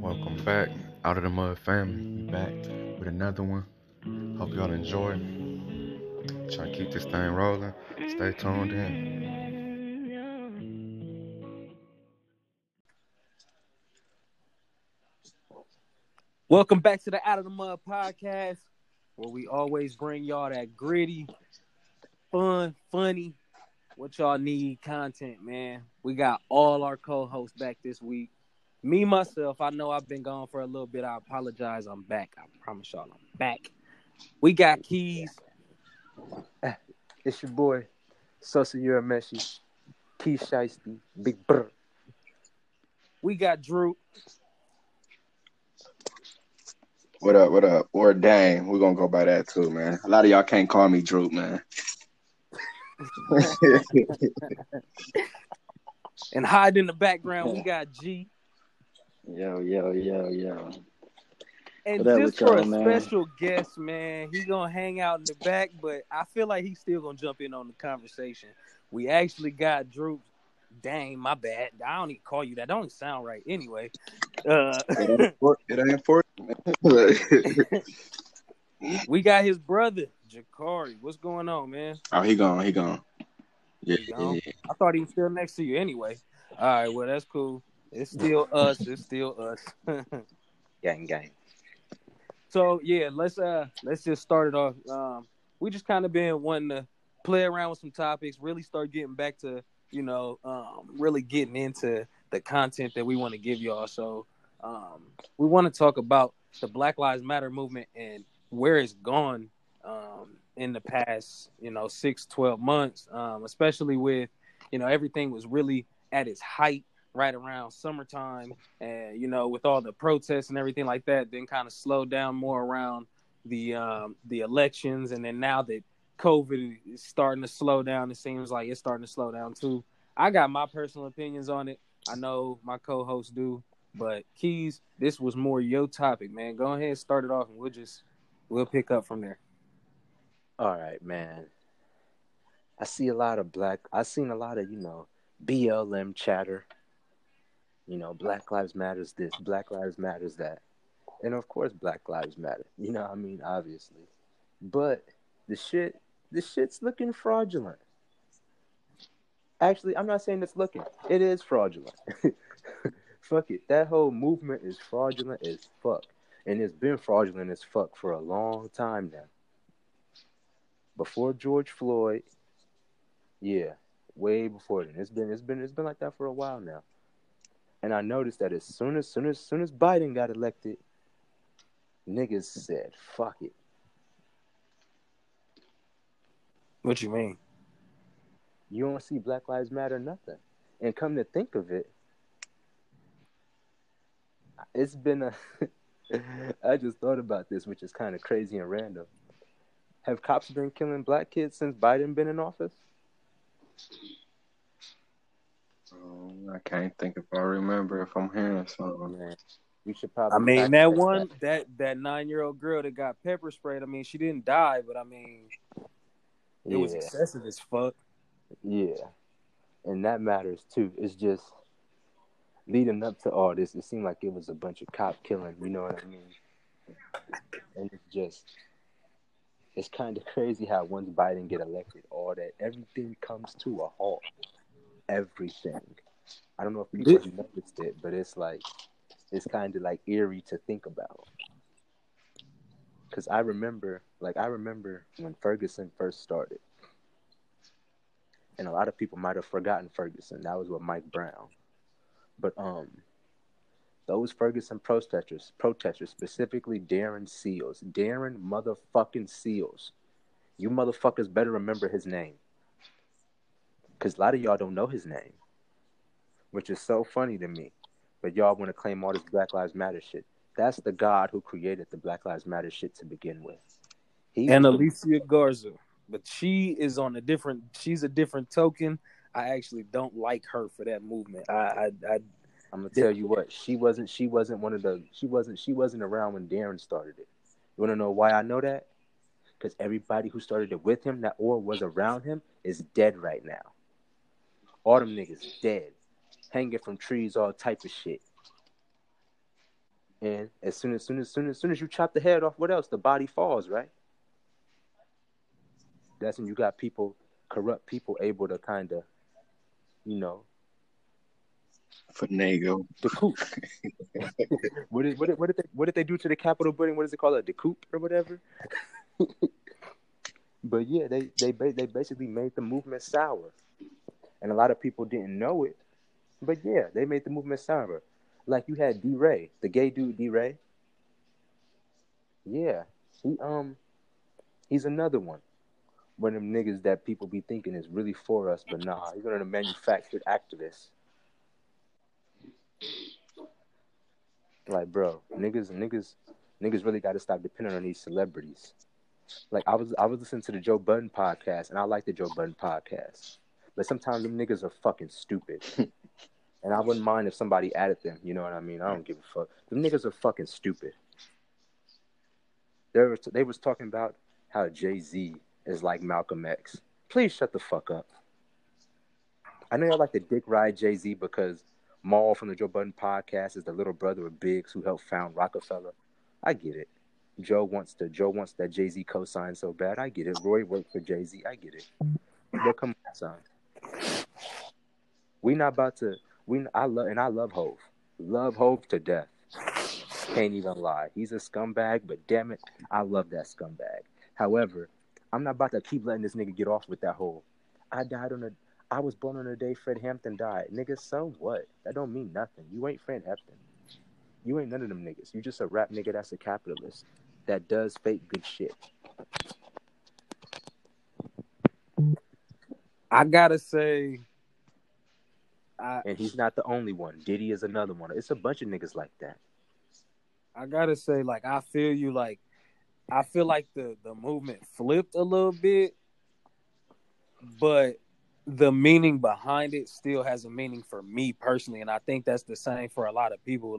Welcome back, Out of the Mud family. We back with another one. Hope y'all enjoy. Trying to keep this thing rolling. Stay tuned in. Welcome back to the Out of the Mud podcast, where we always bring y'all that gritty, fun, funny, what y'all need content, man. We got all our co-hosts back this week. Me, myself, I know I've been gone for a little bit. I apologize. I'm back. I promise y'all I'm back. We got Keys. It's your boy, Yusuke Urameshi, Keys Shiesty, Big Brr. We got Drew. What up, what up? Or dang, we're going to go by that too, man. A lot of y'all can't call me Drew, man. And hide in the background, we got G. Yo. And just for a special guest, man, he gonna hang out in the back, but I feel like he's still gonna jump in on the conversation. We actually got Drew. Dang, my bad. I don't even call you that. That don't sound right. Anyway, we got his brother, Jakari. What's going on, man? Oh, he gone. Yeah. I thought he was still next to you. Anyway, all right. Well, that's cool. It's still us. Gang. So yeah, let's just start it off. We just kind of been wanting to play around with some topics, really start getting back to, really getting into the content that we want to give y'all. So we want to talk about the Black Lives Matter movement and where it's gone in the past, 6, 12 months, especially with, everything was really at its height right around summertime, and with all the protests and everything like that, then kind of slowed down more around the elections, and then now that COVID is starting to slow down, it seems like it's starting to slow down too. I got my personal opinions on it. I know my co-hosts do, but Keys, this was more your topic, man. Go ahead and start it off, and we'll pick up from there. All right, man. I've seen a lot of BLM chatter. Black Lives Matters this, Black Lives Matters that. And of course, Black Lives Matter. Obviously. But the shit's looking fraudulent. Actually, I'm not saying it's looking. It is fraudulent. Fuck it. That whole movement is fraudulent as fuck. And it's been fraudulent as fuck for a long time now. Before George Floyd, yeah, way before then. It's been like that for a while now. And I noticed that as soon as Biden got elected, niggas said, fuck it. What you mean? You don't see Black Lives Matter nothing. And come to think of it, it's been a... I just thought about this, which is kind of crazy and random. Have cops been killing black kids since Biden been in office? I can't think if I remember if I'm hearing something. Man, you should probably. That 9-year-old girl that got pepper sprayed. She didn't die, but it was excessive as fuck. Yeah, and that matters too. It's just leading up to all this, it seemed like it was a bunch of cop killing. You know what I mean? And it's kind of crazy how once Biden get elected, all that everything comes to a halt. Everything. I don't know if people noticed it, but it's kind of like eerie to think about. Because I remember when Ferguson first started, and a lot of people might have forgotten Ferguson. That was with Mike Brown, but those Ferguson protesters, specifically Darren Seals, Darren motherfucking Seals. You motherfuckers better remember his name. Because a lot of y'all don't know his name, which is so funny to me. But y'all want to claim all this Black Lives Matter shit. That's the God who created the Black Lives Matter shit to begin with. Alicia Garza. But she's a different token. I actually don't like her for that movement. I'm going to tell you what. She wasn't around when Darren started it. You want to know why I know that? Because everybody who started it with him that or was around him is dead right now. All them niggas dead. hanging from trees, all type of shit. And as soon as you chop the head off, what else? The body falls, right? That's when you got people, corrupt people, able to kind of, you know, finagle the coup. What did they do to the Capitol building? What is it called? The coup or whatever. But yeah, they basically made the movement sour, and a lot of people didn't know it. But yeah, they made the movement sour. Like you had D. Ray, the gay dude, D. Ray. Yeah, he's another one. One of them niggas that people be thinking is really for us, but nah, he's one of the manufactured activists. Like, bro, niggas really got to stop depending on these celebrities. Like, I was listening to the Joe Budden podcast, and I like the Joe Budden podcast, but sometimes them niggas are fucking stupid, and I wouldn't mind if somebody added them. You know what I mean? I don't give a fuck. Them niggas are fucking stupid. They was talking about how Jay-Z is like Malcolm X. Please shut the fuck up. I know y'all like to dick ride Jay-Z because Maul from the Joe Budden podcast is the little brother of Biggs who helped found Rockefeller. I get it. Joe wants that Jay-Z co-sign so bad. I get it. Roy worked for Jay-Z. I get it. But come on, son. We not about to. I love Hov. Love Hov to death. Can't even lie. He's a scumbag, but damn it, I love that scumbag. However, I'm not about to keep letting this nigga get off with that whole I was born on the day Fred Hampton died. Nigga, so what? That don't mean nothing. You ain't Fred Hampton. You ain't none of them niggas. You just a rap nigga that's a capitalist that does fake good shit. I gotta say... and he's not the only one. Diddy is another one. It's a bunch of niggas like that. I gotta say, like, I feel you, like... I feel like the movement flipped a little bit, but the meaning behind it still has a meaning for me personally, and I think that's the same for a lot of people.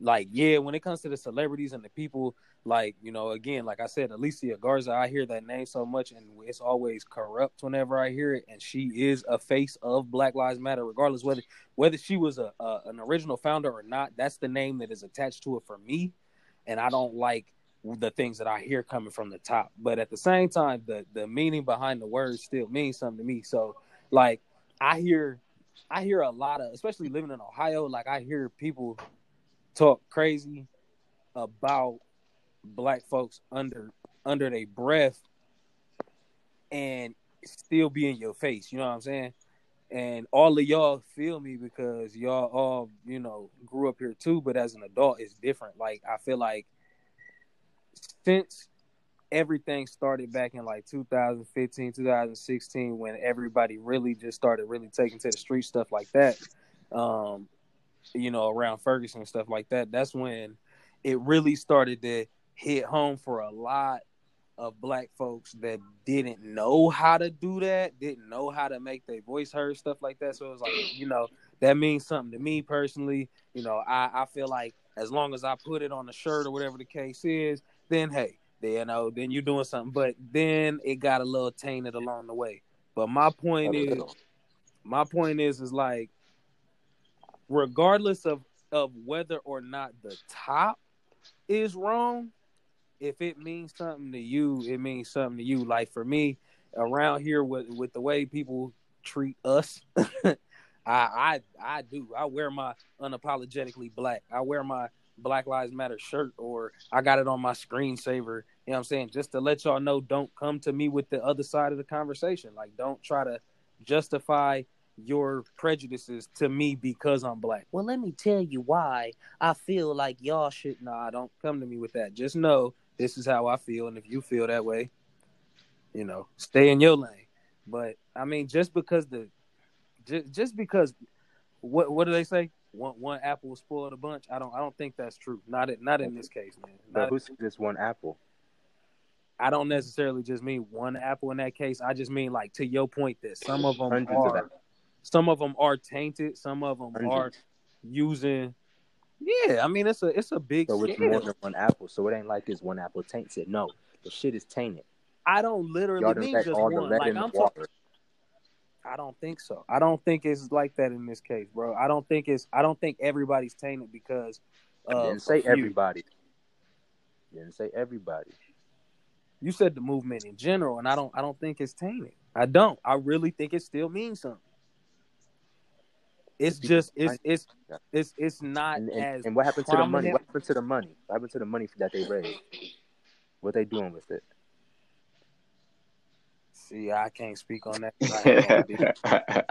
Like yeah, when it comes to the celebrities and the people, like, you know, again, like I said, Alicia Garza, I hear that name so much, and it's always corrupt whenever I hear it, and she is a face of Black Lives Matter, regardless whether she was an original founder or not. That's the name that is attached to it for me, and I don't like the things that I hear coming from the top. But at the same time, the meaning behind the words still means something to me. So, like, I hear a lot of, especially living in Ohio, like, I hear people talk crazy about Black folks under their breath and still be in your face. You know what I'm saying? And all of y'all feel me because y'all all, you know, grew up here too, but as an adult, it's different. Like, I feel like since everything started back in like 2015, 2016, when everybody really just started really taking to the street, stuff like that, you know, around Ferguson and stuff like that, that's when it really started to hit home for a lot of Black folks that didn't know how to do that, didn't know how to make their voice heard, stuff like that. So it was like, you know, that means something to me personally. You know, I feel like as long as I put it on the shirt or whatever the case is, then, hey, you know, then you're doing something. But then it got a little tainted along the way. But my point is like, regardless of whether or not the top is wrong, if it means something to you, it means something to you. Like, for me, around here with the way people treat us, I do. I wear my unapologetically Black. I wear my Black Lives Matter shirt, or I got it on my screensaver, you know what I'm saying? Just to let y'all know, don't come to me with the other side of the conversation. Like, don't try to justify your prejudices to me because I'm Black. Well, let me tell you why I feel like y'all should. Nah, don't come to me with that. Just know this is how I feel, and if you feel that way, you know, stay in your lane. But, I mean, just because what do they say? One apple will spoil the bunch. I don't think that's true. Not in this case, man. But who says just one apple? I don't necessarily just mean one apple in that case. I just mean, like, to your point, that some of them are tainted. Some of them are using. Yeah, I mean, it's a big. So it's more than one apple. So it ain't like it's one apple taints it. No, the shit is tainted. I don't literally mean just one. Like, I'm talking. I don't think so. I don't think it's like that in this case, bro. I don't think everybody's tainted because. Everybody. Didn't say everybody. You said the movement in general, and I don't think it's tainted. I don't. I really think it still means something. It's just it's not as. And what happened to the money? What happened to the money that they raised? What they doing with it? See, I can't speak on that. I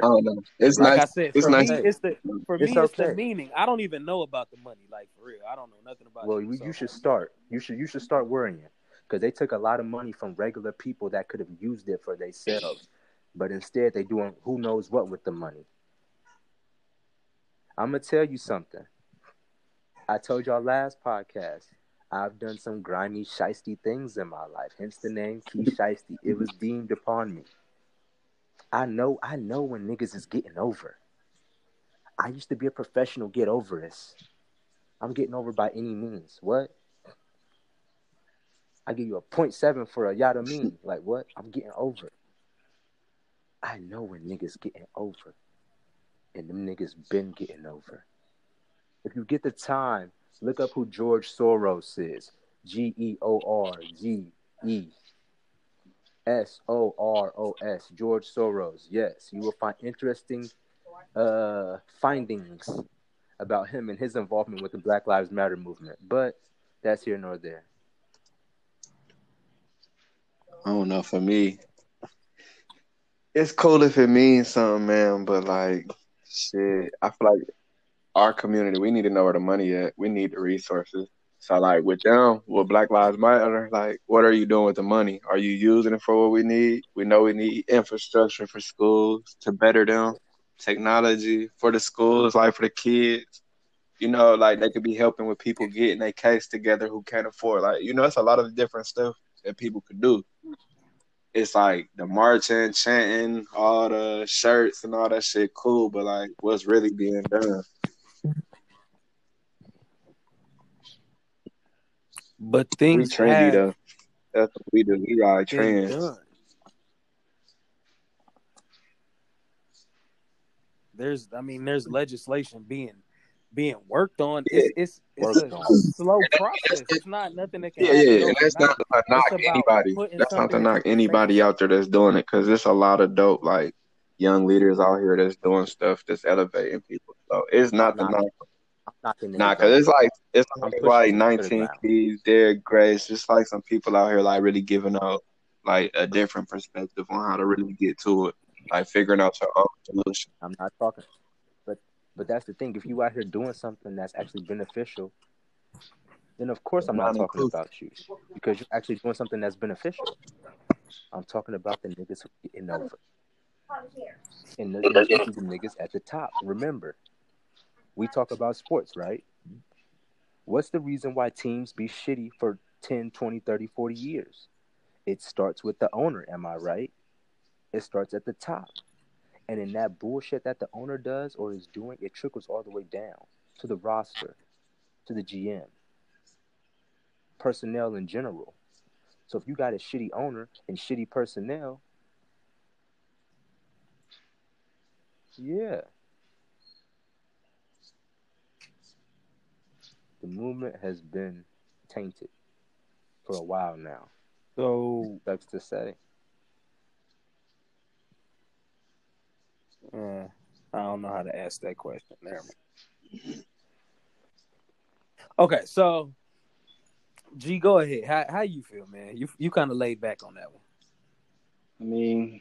don't know. It's like I said, it's the meaning. I don't even know about the money, like for real. I don't know nothing about it. Well, you should start. You should start worrying because they took a lot of money from regular people that could have used it for themselves, but instead they doing who knows what with the money. I'm gonna tell you something. I told y'all last podcast. I've done some grimy, shiesty things in my life. Hence the name Key Shiesty. It was deemed upon me. I know when niggas is getting over. I used to be a professional get overist. I'm getting over by any means. What? I give you a 0.7 for a yada mean. Like what? I'm getting over. I know when niggas getting over. And them niggas been getting over. If you get the time, look up who George Soros is. G-E-O-R-G-E-S-O-R-O-S. George Soros. Yes, you will find interesting findings about him and his involvement with the Black Lives Matter movement. But that's here nor there. I don't know. For me, it's cool if it means something, man. But like, shit, I feel like our community, we need to know where the money at. We need the resources. So, like, with them, with Black Lives Matter, like, what are you doing with the money? Are you using it for what we need? We know we need infrastructure for schools to better them, technology for the schools, like, for the kids. You know, like, they could be helping with people getting their case together who can't afford. Like, you know, it's a lot of different stuff that people could do. It's like the marching, chanting, all the shirts and all that shit cool, but, like, what's really being done? But things we trendy though. That's what we do. We ride trends. There's legislation being worked on. Yeah. It's a slow process. It's not nothing that can. Yeah, and that's not to knock anybody. That's not to knock anybody out there that's doing it because there's a lot of dope like young leaders out here that's doing stuff that's elevating people. So it's not to knock. Nah, because it's like 19 Keys, Derek Grace, just like some people out here like really giving out like a different perspective on how to really get to it, like figuring out your own solution. I'm not talking, but that's the thing. If you out here doing something that's actually beneficial, then of course I'm not talking about you because you're actually doing something that's beneficial. I'm talking about the niggas getting over, and the niggas at the top. Remember. We talk about sports, right? What's the reason why teams be shitty for 10, 20, 30, 40 years? It starts with the owner, am I right? It starts at the top. And in that bullshit that the owner does or is doing, it trickles all the way down to the roster, to the GM, personnel in general. So if you got a shitty owner and shitty personnel, yeah. The movement has been tainted for a while now. So that's to say. I don't know how to ask that question. Never mind. Okay, so G, go ahead. How you feel, man? You kind of laid back on that one. I mean,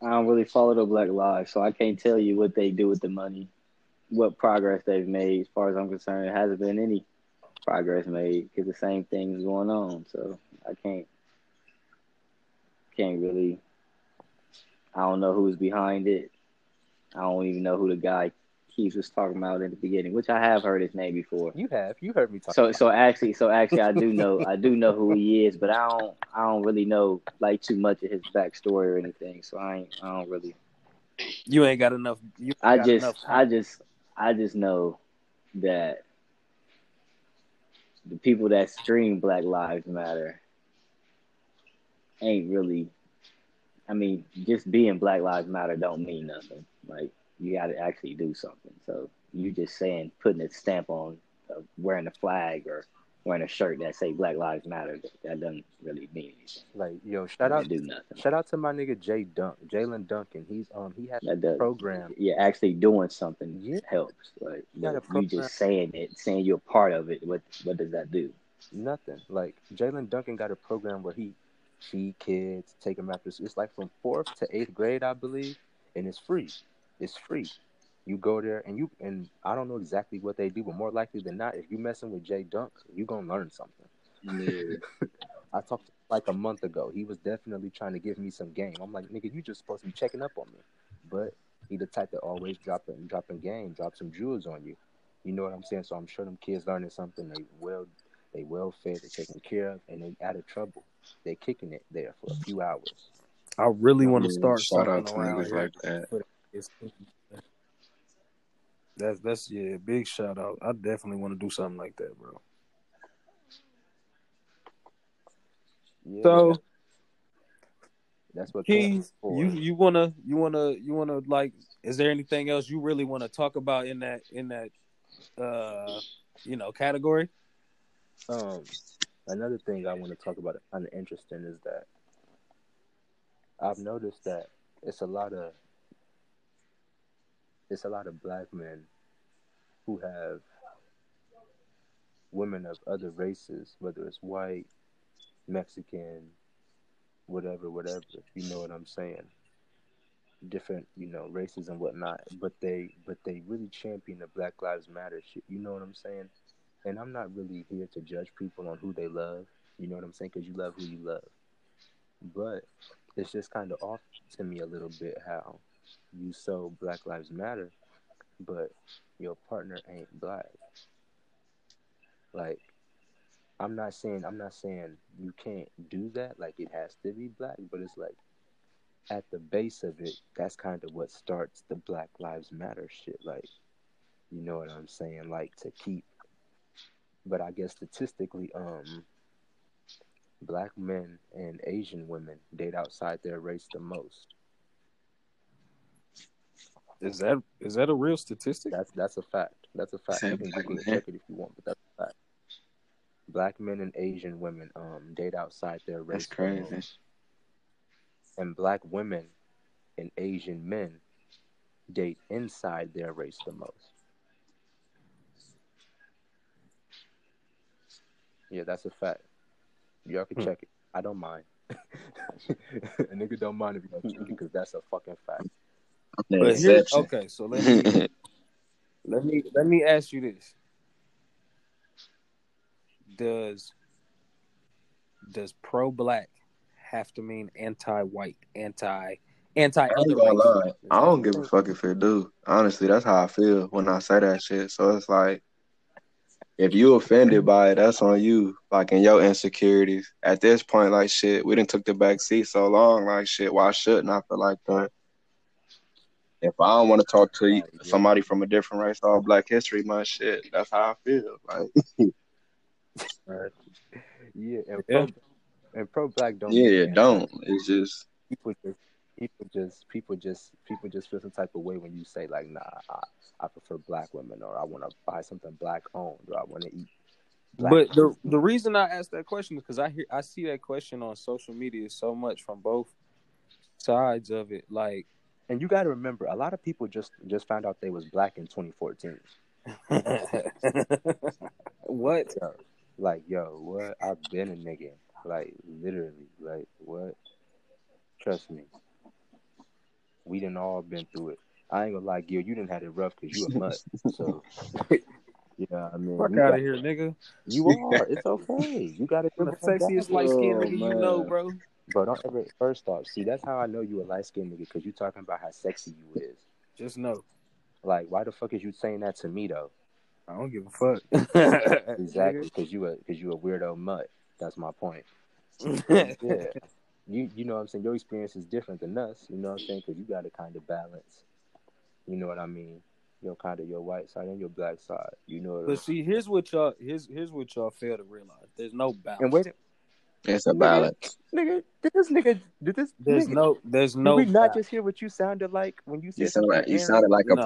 I don't really follow the Black Lives, so I can't tell you what they do with the money. What progress they've made, as far as I'm concerned, there hasn't been any progress made because the same thing's going on. So I can't really. I don't know who's behind it. I don't even know who the guy Keith was talking about in the beginning, which I have heard his name before. You heard me talk. So actually, I do know who he is, but I don't really know like too much of his backstory or anything. So I don't really. You ain't got enough. I just know that the people that stream Black Lives Matter ain't really I mean, just being Black Lives Matter don't mean nothing. Like, you got to actually do something. So you just saying, putting a stamp on, wearing a flag or wearing a shirt that say Black Lives Matter, that doesn't really mean anything. Like, yo, shout out to my nigga Jalen Duncan. He has a program. Yeah, actually doing something helps. Like, you just saying you're a part of it. What does that do? Nothing. Like, Jalen Duncan got a program where he feed kids, take them after school. It's like from 4th to 8th grade, I believe, and it's free. It's free. You go there, and I don't know exactly what they do, but more likely than not, if you messing with Jay Dunk, you gonna learn something. Yeah. I talked to him like a month ago. He was definitely trying to give me some game. I'm like, nigga, you just supposed to be checking up on me. But he the type that always dropping game, drop some jewels on you. You know what I'm saying? So I'm sure them kids learning something. They well fed, they taken care of, and they out of trouble. They kicking it there for a few hours. I really want to start. Shout out to niggas like that. That's yeah, big shout out. I definitely want to do something like that, bro. Yeah, so that's what Keys, you wanna like, is there anything else you really want to talk about in that category? Another thing I want to talk about kind of interesting is that I've noticed that it's a lot of black men who have women of other races, whether it's white, Mexican, whatever, you know what I'm saying? Different, races and whatnot, but they really champion the Black Lives Matter shit, you know what I'm saying? And I'm not really here to judge people on who they love, you know what I'm saying? Because you love who you love. But it's just kind of off to me a little bit how you so Black Lives Matter, but your partner ain't black. Like, I'm not saying you can't do that. Like, it has to be black, but it's like at the base of it, that's kind of what starts the Black Lives Matter shit. Like, you know what I'm saying? Like, to keep. But I guess statistically, black men and Asian women date outside their race the most. Is that a real statistic? That's a fact. That's a fact. You can Google it, check it if you want, but that's a fact. Black men and Asian women date outside their race. That's crazy. The most. And black women and Asian men date inside their race the most. Yeah, that's a fact. Y'all can check it. I don't mind. A nigga don't mind if you don't check it, because that's a fucking fact. But here, okay, so let me ask you this: Does pro-black have to mean anti-white, anti? I don't give a fuck if it do. Honestly, that's how I feel when I say that shit. So it's like, if you offended by it, that's on you. Like, in your insecurities. At this point, like, shit, we done took the back seat so long. Like, shit, why shouldn't I feel like that? If I don't want to talk to you, somebody from a different race, all Black History Month, shit, that's how I feel. Like, right. Yeah, and pro-black don't. Yeah, don't. It's just people just feel some type of way when you say like, nah, I prefer black women, or I want to buy something black owned, or I want to eat. But the reason I asked that question is because I see that question on social media so much from both sides of it, like. And you got to remember, a lot of people just found out they was black in 2014. What? Yo, what? I've been a nigga. Like, literally. Like, what? Trust me. We done all been through it. I ain't gonna lie, Gil, you didn't have it rough because you a mutt. So, yeah, I mean. Fuck out of here, nigga. You are. It's okay. You got it. The sexiest light-skinned nigga you know, bro. Bro, don't ever. First off, see, that's how I know you a light skinned nigga, because you talking about how sexy you is. Just know, like, why the fuck is you saying that to me though? I don't give a fuck. Exactly, because you a weirdo mutt. That's my point. Yeah, you know what I'm saying. Your experience is different than us. You know what I'm saying, because you got to kind of balance. You know what I mean? Your white side and your black side. You know what I mean? But see, here's what y'all fail to realize. There's no balance. And wait. It's a balance. Nigga, There's no. Did we not just hear what you sounded like when you said something? You sounded like a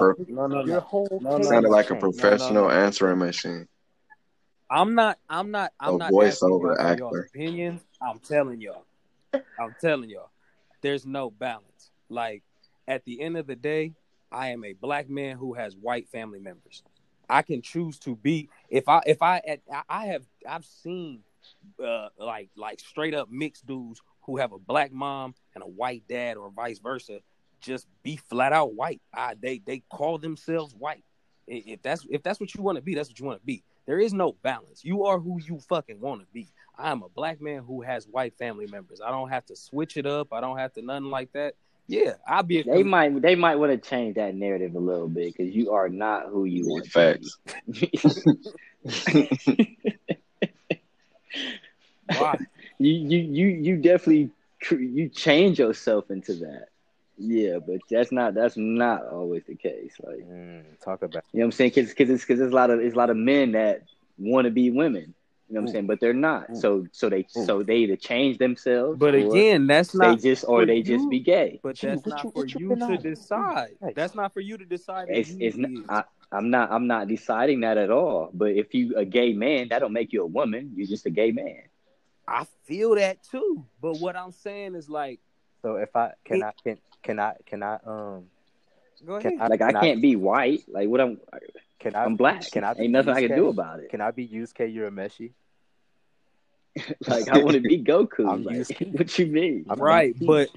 professional answering machine. I'm not voiceover actor. Opinions. I'm telling y'all. There's no balance. Like at the end of the day, I am a black man who has white family members. I can choose to be I've seen like straight up mixed dudes who have a black mom and a white dad or vice versa just be flat out white. They call themselves white. If that's what you want to be, that's what you want to be. There is no balance. You are who you fucking want to be. I am a black man who has white family members. I don't have to switch it up. I don't have to nothing like that. Yeah, I'll be. They might want to change that narrative a little bit because you are not who you want. Facts. Why? You definitely change yourself into that. Yeah, but that's not always the case. Like, talk about. You know what I'm saying? Because it's a lot of men that want to be women. You know what I'm saying? But they're not. So they either change themselves. But again, that's not. They just be gay. But that's not for you to decide. That's not for you to decide. I'm not deciding that at all. But if you a gay man, that don't make you a woman. You're just a gay man. I feel that too. But what I'm saying is like. So if I go ahead. I can't be white. Like what I'm. I'm black. Ain't nothing I can do about it. Can I be Yusuke Urameshi? Like I want to be Goku. What you mean? Right, but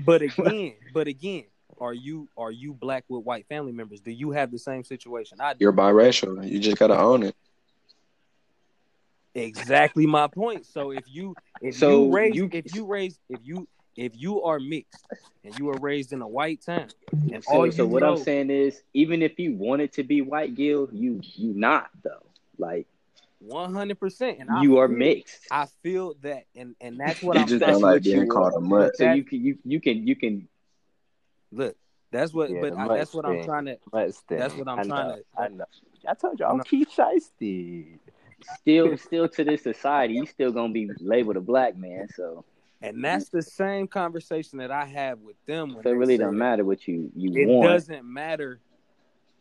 again, are you black with white family members? Do you have the same situation? I do. You're biracial. You just gotta own it. Exactly my point. So if you are mixed and you were raised in a white town, and what I'm saying is, even if you wanted to be white, Gil, you not though. Like 100%, and you are mixed. I feel that, and that's what I'm saying. You just like being called a mutt. So you can look. That's what, yeah, but that's what I'm trying to. That's what I'm trying to. I know. I told you I'm Keith Shiesty. Still to this society, you still gonna be labeled a black man. So. And that's the same conversation that I have with them. So it really doesn't matter what you want.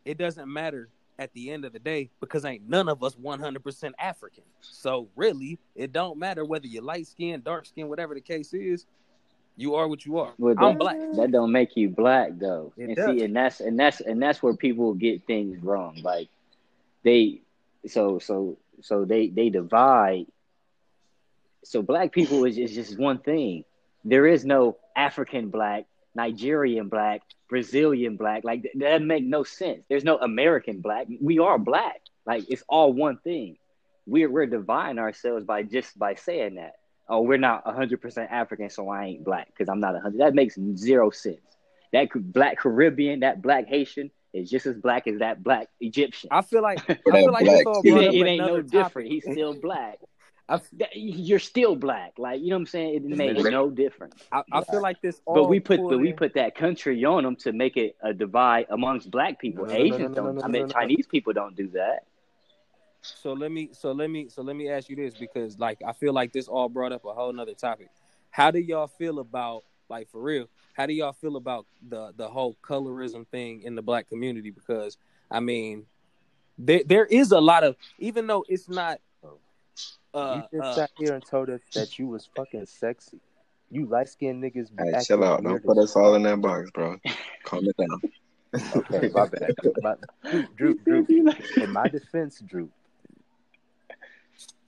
It doesn't matter at the end of the day because ain't none of us 100% African. So really, it don't matter whether you're light skinned, dark skinned, whatever the case is. You are what you are. Well, I'm black. That don't make you black though. And that's where people get things wrong. Like they divide. So black people is just one thing. There is no African black, Nigerian black, Brazilian black. Like that make no sense. There's no American black. We are black. Like it's all one thing. We're dividing ourselves by saying that. Oh, we're not 100% African, so I ain't black because I'm not 100. That makes zero sense. That black Caribbean, that black Haitian is just as black as that black Egyptian. I feel like it's all brought up. It ain't no different. He's still black. You're still black, like you know what I'm saying. It made no difference. I feel like this. But we put that country on them to make it a divide amongst black people. Chinese people don't do that. So let me ask you this because, like, I feel like this all brought up a whole nother topic. How do y'all feel about, like, for real? How do y'all feel about the whole colorism thing in the black community? Because I mean, there is a lot of, even though it's not. You just sat here and told us that you was fucking sexy. You light-skinned niggas. Hey, chill out. Don't put us all in that box, bro. Calm it down. Okay, my bad. Drew. In my defense, Drew.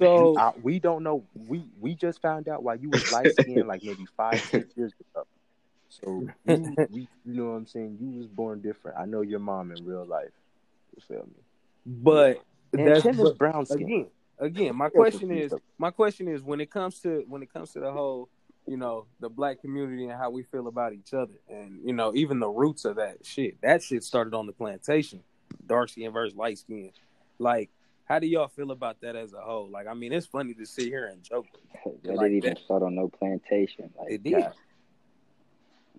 So we don't know. We just found out why you was light-skinned like maybe 5-6 years ago. So you know what I'm saying? You was born different. I know your mom in real life. You feel me? But that's brown skin. Again, my question is when it comes to the whole, you know, the black community and how we feel about each other, and you know, even the roots of that shit. That shit started on the plantation, dark skin versus light skin. Like, how do y'all feel about that as a whole? Like, I mean, it's funny to sit here and joke. It didn't even start on no plantation. Like, it did. God.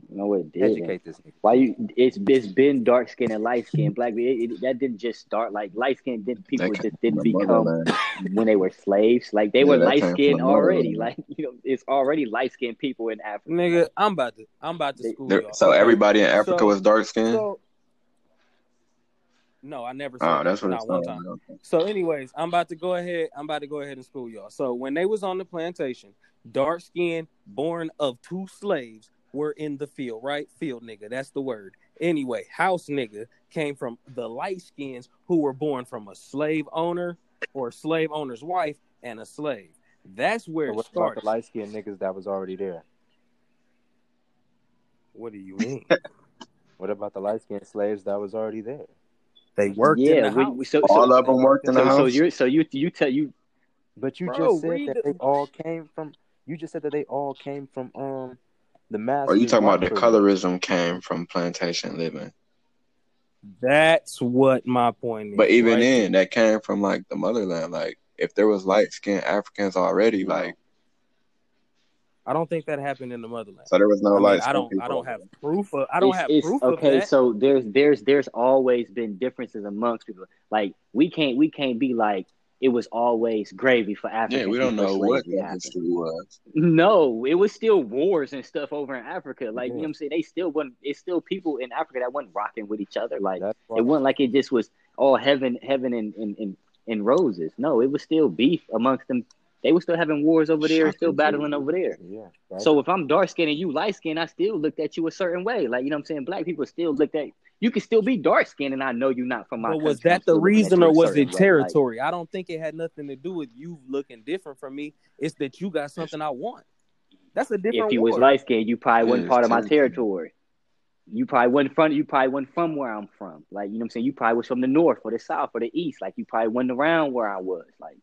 No, it did. Educate this nigga. Why you? It's been dark skin and light skin. Black that didn't just start like light skin. People just didn't become when they were slaves. Like they were light skin already. Like you know, it's already light skin people in Africa. Nigga, I'm about to school y'all. So everybody in Africa was dark skin. So, no, I never said that's what not one time. Okay. So anyways, I'm about to go ahead and school y'all. So when they was on the plantation, dark skin, born of two slaves, were in the field, right? Field nigga, that's the word. Anyway, house nigga came from the light skins who were born from a slave owner or slave owner's wife and a slave. That's where it starts. The light skinned niggas that was already there? What do you mean? What about the light skinned slaves that was already there? They worked in the house. So, all of them worked in the house. You just said that they all came from the mass. Are you talking about the colorism came from plantation living? That's what my point is. But even then, that came from like the motherland. Like if there was light skinned Africans already, like I don't think that happened in the motherland. So there was no light. I don't have proof of that. Okay, so there's always been differences amongst people. Like we can't be like it was always gravy for Africa. Yeah, we don't know what the history was. No, it was still wars and stuff over in Africa. Like you know what I'm saying, they still wasn't. It's still people in Africa that wasn't rocking with each other. Like it wasn't like it just was all heaven and roses. No, it was still beef amongst them. They were still having wars over there, still battling over there. Yeah, right. So if I'm dark skinned and you light skinned, I still looked at you a certain way. Like you know what I'm saying? Black people still looked at you can still be dark skinned and I know you're not from my country. But was that the reason or was it territory? Like, I don't think it had nothing to do with you looking different from me. It's that you got something I want. That's a different. If you was light skinned, you probably wasn't part of my territory. You probably wasn't from where I'm from. Like you know what I'm saying? You probably was from the north or the south or the east. Like you probably wasn't around where I was. Like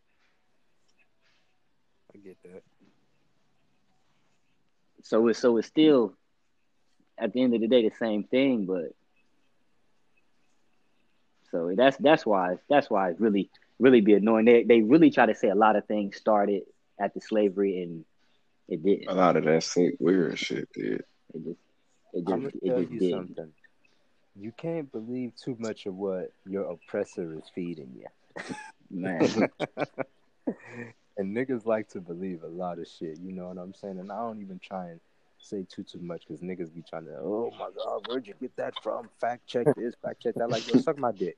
I get that. So it's still at the end of the day the same thing, but so that's why it really be annoying. They really try to say a lot of things started at the slavery and it didn't. A lot of that sick weird shit did. It just did. Something. You can't believe too much of what your oppressor is feeding you. Man. And niggas like to believe a lot of shit, you know what I'm saying? And I don't even try and say too much because niggas be trying to, oh my God, where'd you get that from? Fact check this, fact check that. Like, yo, suck my dick.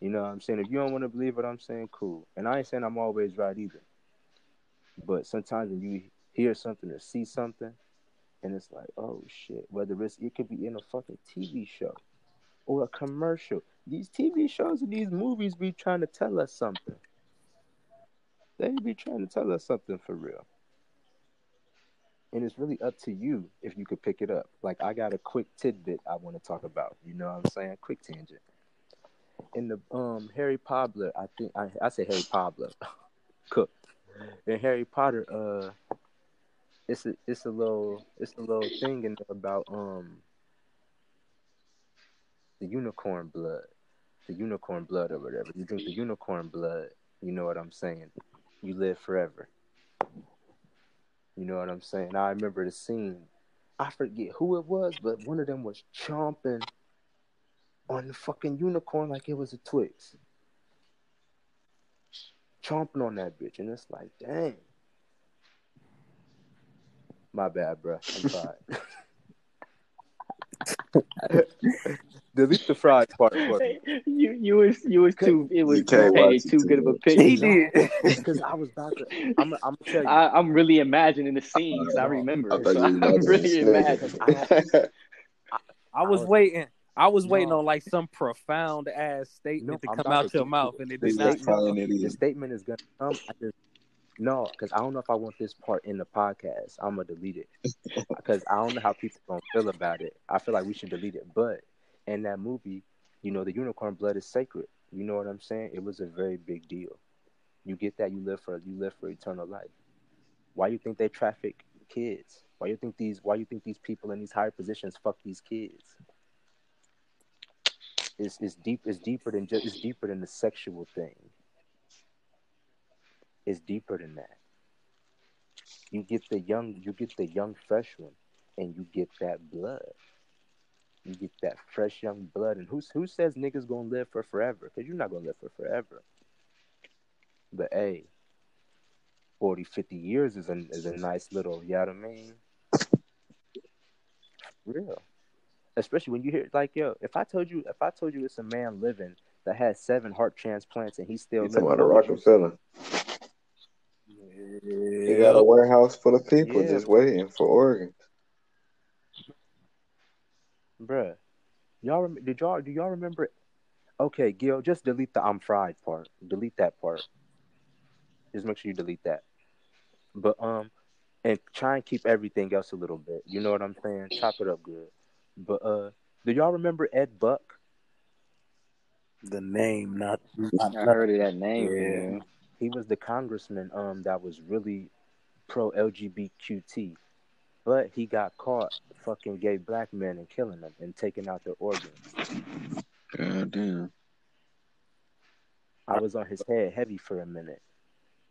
You know what I'm saying? If you don't want to believe what I'm saying, cool. And I ain't saying I'm always right either. But sometimes when you hear something or see something, and it's like, oh shit. Whether it could be in a fucking TV show or a commercial. These TV shows and these movies be trying to tell us something. They be trying to tell us something for real. And it's really up to you if you could pick it up. Like, I got a quick tidbit I want to talk about. You know what I'm saying? Quick tangent. In the Harry Potter, I think... I say Harry Potter. Cook. In Harry Potter, it's a little thing in there about the unicorn blood. The unicorn blood or whatever. You drink the unicorn blood. You know what I'm saying? You live forever. You know what I'm saying? I remember the scene. I forget who it was, but one of them was chomping on the fucking unicorn like it was a Twix. Chomping on that bitch. And it's like, dang. My bad, bro. I'm tired. Delete the fried part for me. You was too good of a picture. He did. Because I was about to. I'm telling you. I'm really imagining the scenes. I remember. I was waiting. I was waiting on like some profound ass statement to come out your mouth, and it did not. The statement is gonna come. Because I don't know if I want this part in the podcast. I'm gonna delete it because I don't know how people gonna feel about it. I feel like we should delete it, but. In that movie, you know, the unicorn blood is sacred. You know what I'm saying? It was a very big deal. You get that, you live for eternal life. Why you think they traffic kids? Why you think these people in these higher positions fuck these kids? It's deeper than the sexual thing. It's deeper than that. You get the young fresh one. and you get that blood. You get that fresh young blood. And who says niggas gonna live for forever? Because you're not gonna live for forever. But hey, 40, 50 years is a nice little, you know what I mean? Real. Especially when you hear, like, yo, if I told you it's a man living that had 7 heart transplants and he's still living. He's about a Rockefeller. Yeah. He got a warehouse full of people just waiting for organs. Bruh, do y'all remember? Okay, Gil, just delete the I'm fried part. Delete that part. Just make sure you delete that. But and try and keep everything else a little bit. You know what I'm saying? Chop it up good. But do y'all remember Ed Buck? The name, not heard of that name. Yeah. Man. He was the congressman that was really pro LGBTQT. But he got caught fucking gay black men and killing them and taking out their organs. God damn. I was on his head heavy for a minute,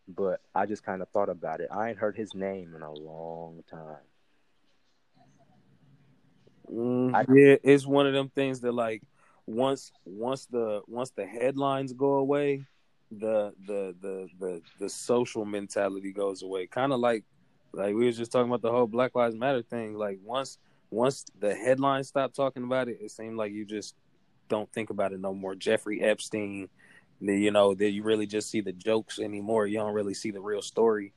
but I just kind of thought about it. I ain't heard his name in a long time. Yeah, it's one of them things that, like, once the headlines go away, the social mentality goes away. Kind of like we were just talking about the whole Black Lives Matter thing. Like once the headlines stop talking about it, it seemed like you just don't think about it no more. Jeffrey Epstein, you know, that you really just see the jokes anymore. You don't really see the real story.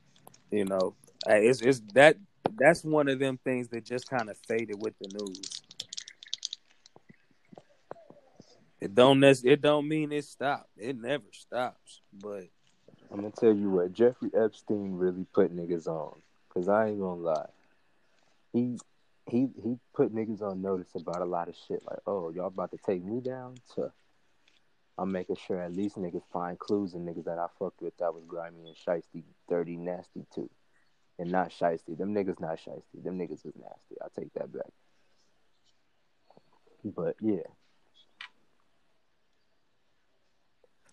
You know, it's that. That's one of them things that just kind of faded with the news. It don't mean it stopped. It never stops. But I'm gonna tell you what, Jeffrey Epstein really put niggas on. Cause I ain't gonna lie, he put niggas on notice about a lot of shit. Like, oh, y'all about to take me down? So I'm making sure at least niggas find clues in niggas that I fucked with that was grimy and shiesty, dirty, nasty too. And not shiesty. Them niggas not shiesty. Them niggas was nasty. I'll take that back. But yeah.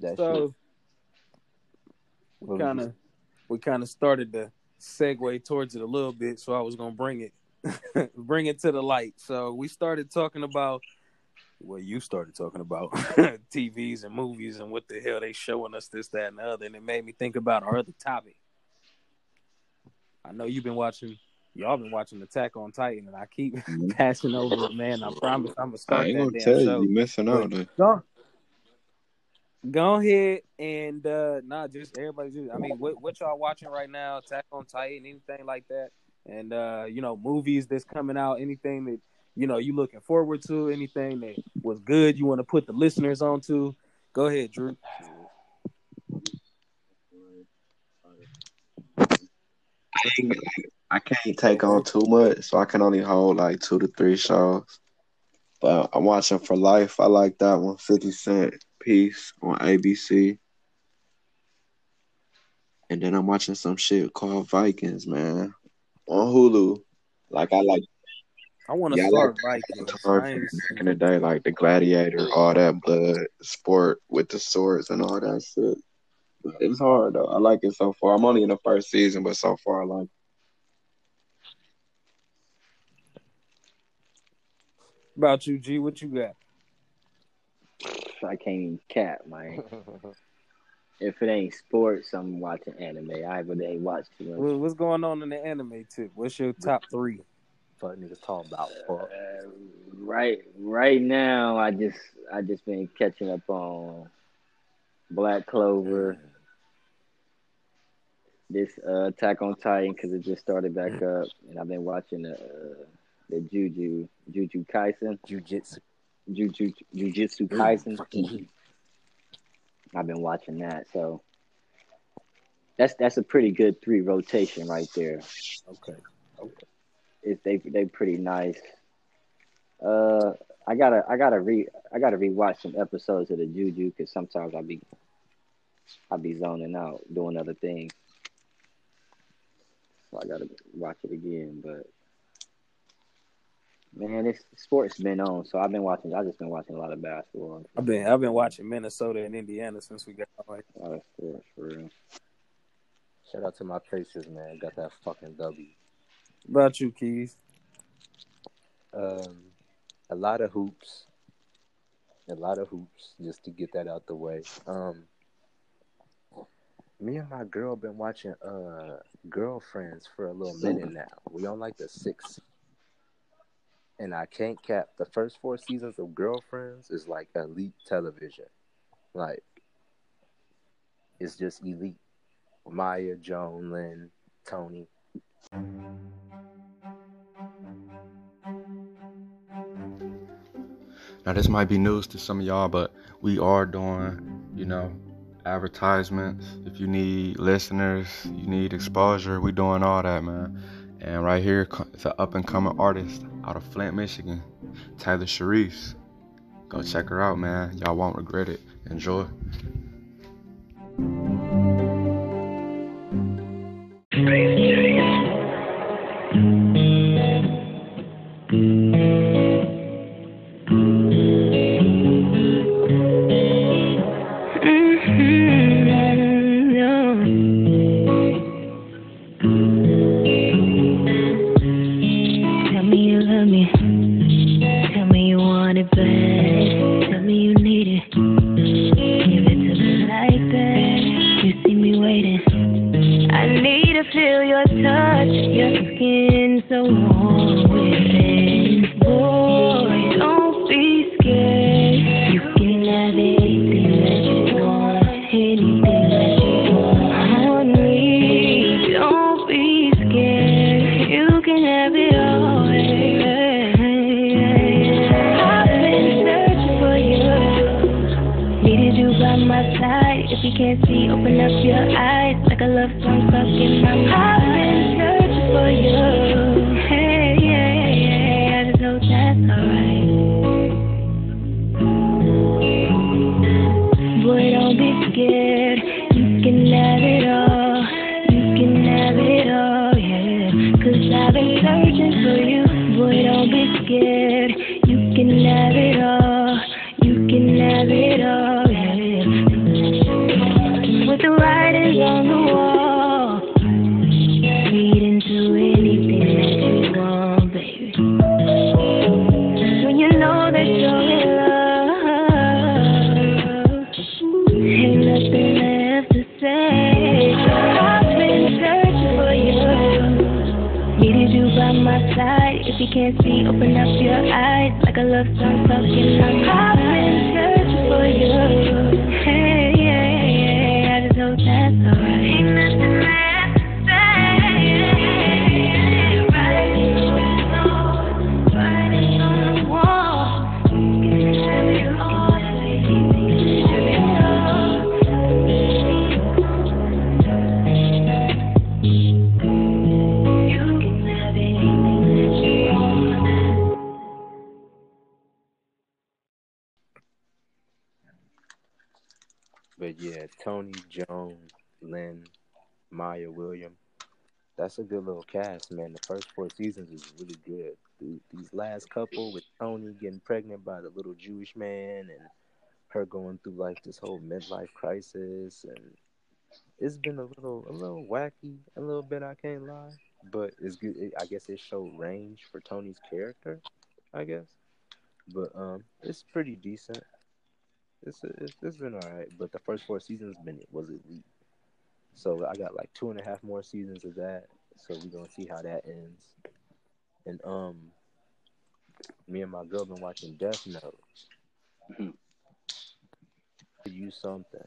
That so shit. We kind of started to segue towards it a little bit, so I was gonna bring it to the light. So we started talking about you started talking about TVs and movies and what the hell they showing us, this, that, and the other, and it made me think about our other topic. I know y'all been watching Attack on Titan, and I keep passing over it, man. I promise I'm going to start that damn show. I ain't going to tell you, you're missing out. Go ahead and, just everybody, I mean, what y'all watching right now, Attack on Titan, anything like that, and, you know, movies that's coming out, anything that, you know, you looking forward to, anything that was good you want to put the listeners on to. Go ahead, Drew. I can't take on too much, so I can only hold like 2 to 3 shows. But I'm watching For Life. I like that one. 50 Cent Piece on ABC. And then I'm watching some shit called Vikings, man, on Hulu. Like I want to start Vikings back in the day, like the Gladiator, all that blood sport with the swords and all that shit. It was hard though. I like it so far. I'm only in the first season, but so far I like it. About you, G, what you got? I can't even cap, man. If it ain't sports, I'm watching anime. I would ain't watch too much. What's going on in the anime tip? What's your top 3? Fuck niggas talking about. Right now, I just been catching up on Black Clover. This Attack on Titan, because it just started back up, and I've been watching the Jujutsu Kaisen. Jujutsu Kaisen. I've been watching that, so that's a pretty good 3 rotation right there. Okay. They pretty nice. I gotta rewatch some episodes of the Juju, because sometimes I'll be zoning out doing other things, so I gotta watch it again. But man, it's sports been on, so I've just been watching a lot of basketball. I've been watching Minnesota and Indiana since we got away. A lot of sports for real. Shout out to my Pacers, man. Got that fucking W. What about you, Keys? A lot of hoops, just to get that out the way. Me and my girl been watching Girlfriends for a little minute now. We on like the sixth. And I can't cap, the first 4 seasons of Girlfriends is like elite television. Like, it's just elite. Maya, Joan, Lynn, Tony. Now, this might be news to some of y'all, but we are doing, advertisements. If you need listeners, you need exposure, we doing all that, man. And right here, it's an up-and-coming artist out of Flint, Michigan, Tyler Sharice. Go check her out, man. Y'all won't regret it. Enjoy. That's a good little cast, man. The first 4 seasons is really good. These last couple with Tony getting pregnant by the little Jewish man and her going through like this whole midlife crisis, and it's been a little wacky, a little bit, I can't lie, but it's good. I guess it showed range for Tony's character, I guess, but it's pretty decent. It's been all right, but the first 4 seasons was elite. So I got like 2.5 more seasons of that. So we're going to see how that ends. And me and my girl been watching Death Note. To use something.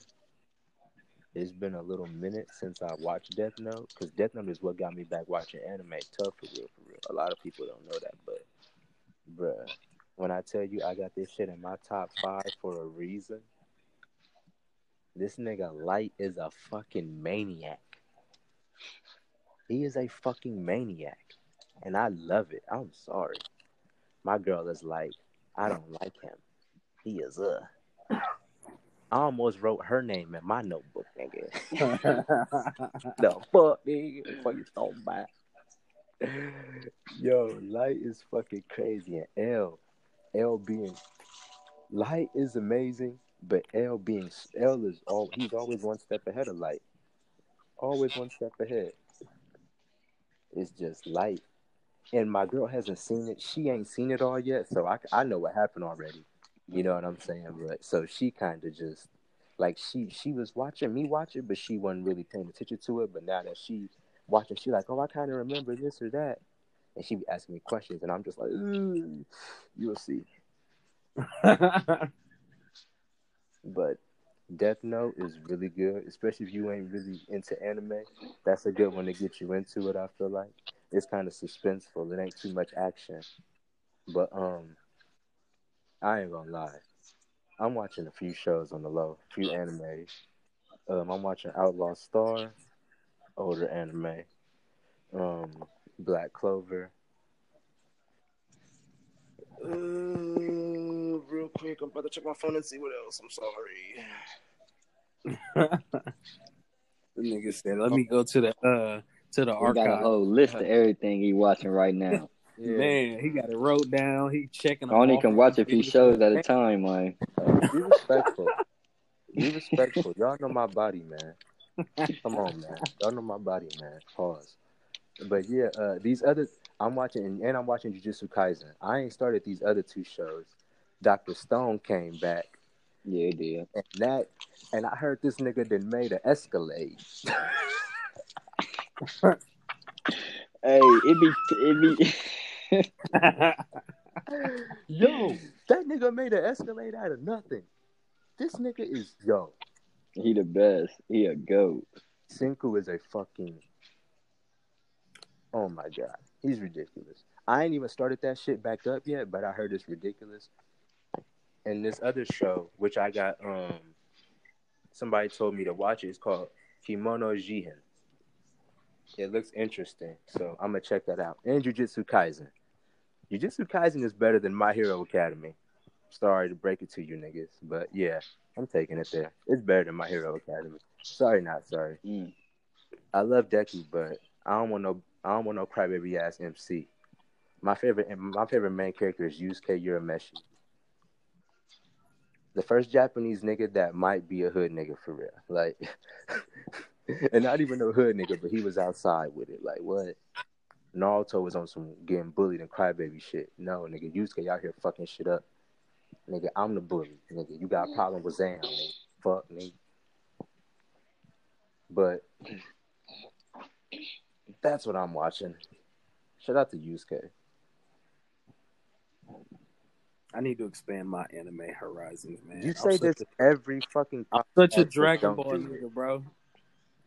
It's been a little minute since I watched Death Note, because Death Note is what got me back watching anime. Tough, for real. A lot of people don't know that, but bruh, when I tell you I got this shit in my top 5 for a reason. This nigga Light is a fucking maniac. He is a fucking maniac. And I love it. I'm sorry. My girl is like, I don't like him. He is I almost wrote her name in my notebook, nigga. The fuck, nigga? What you talking about? Yo, Light is fucking crazy. And L being... Light is amazing. But he's always one step ahead of Light. Always one step ahead. It's just Light and my girl hasn't seen it. She ain't seen it all yet, so I know what happened already. You know what I'm saying? But so she kind of just like she was watching me watch it, but she wasn't really paying attention to it. But now that she watching, she like, oh, I kind of remember this or that, and she be asking me questions, and I'm just like, you'll see. But Death Note is really good, especially if you ain't really into anime. That's a good one to get you into it, I feel like. It's kind of suspenseful. It ain't too much action. But I ain't gonna lie, I'm watching a few shows on the low, a few animes. I'm watching Outlaw Star, older anime, Black Clover. Real quick, I'm about to check my phone and see what else. I'm sorry. The nigga said, "Let me go to the archive." He got a whole list of everything he watching right now. Yeah. Man, he got it wrote down. He checking. Only can watch a few shows at a time, man. Be respectful. Be respectful. Y'all know my body, man. Come on, man. Y'all know my body, man. Pause. But yeah, these other I'm watching, and I'm watching Jujutsu Kaisen. I ain't started these other two shows. Dr. Stone came back. Yeah, he did. And I heard this nigga done made an Escalade. Hey, it be yo, that nigga made an Escalade out of nothing. This nigga is yo. He the best. He a goat. Senku is a fucking. Oh my god, he's ridiculous. I ain't even started that shit back up yet, but I heard it's ridiculous. And this other show, which I got, somebody told me to watch it. It's called Kimono Jihen. It looks interesting, so I'm gonna check that out. And Jujutsu Kaisen. Jujutsu Kaisen is better than My Hero Academy. Sorry to break it to you niggas, but yeah, I'm taking it there. It's better than My Hero Academy. Sorry, not sorry. Mm. I love Deku, but I don't want no crybaby ass MC. My favorite main character is Yusuke Urameshi. The first Japanese nigga that might be a hood nigga for real. Like, and not even a hood nigga, but he was outside with it. Like, what? Naruto was on some getting bullied and crybaby shit. No, nigga, Yusuke out here fucking shit up. Nigga, I'm the bully. Nigga, you got a problem with Zan, nigga. Fuck, nigga. But that's what I'm watching. Shout out to Yusuke. I need to expand my anime horizons, man. You say this every fucking... I'm such a Dragon Ball nigga, bro.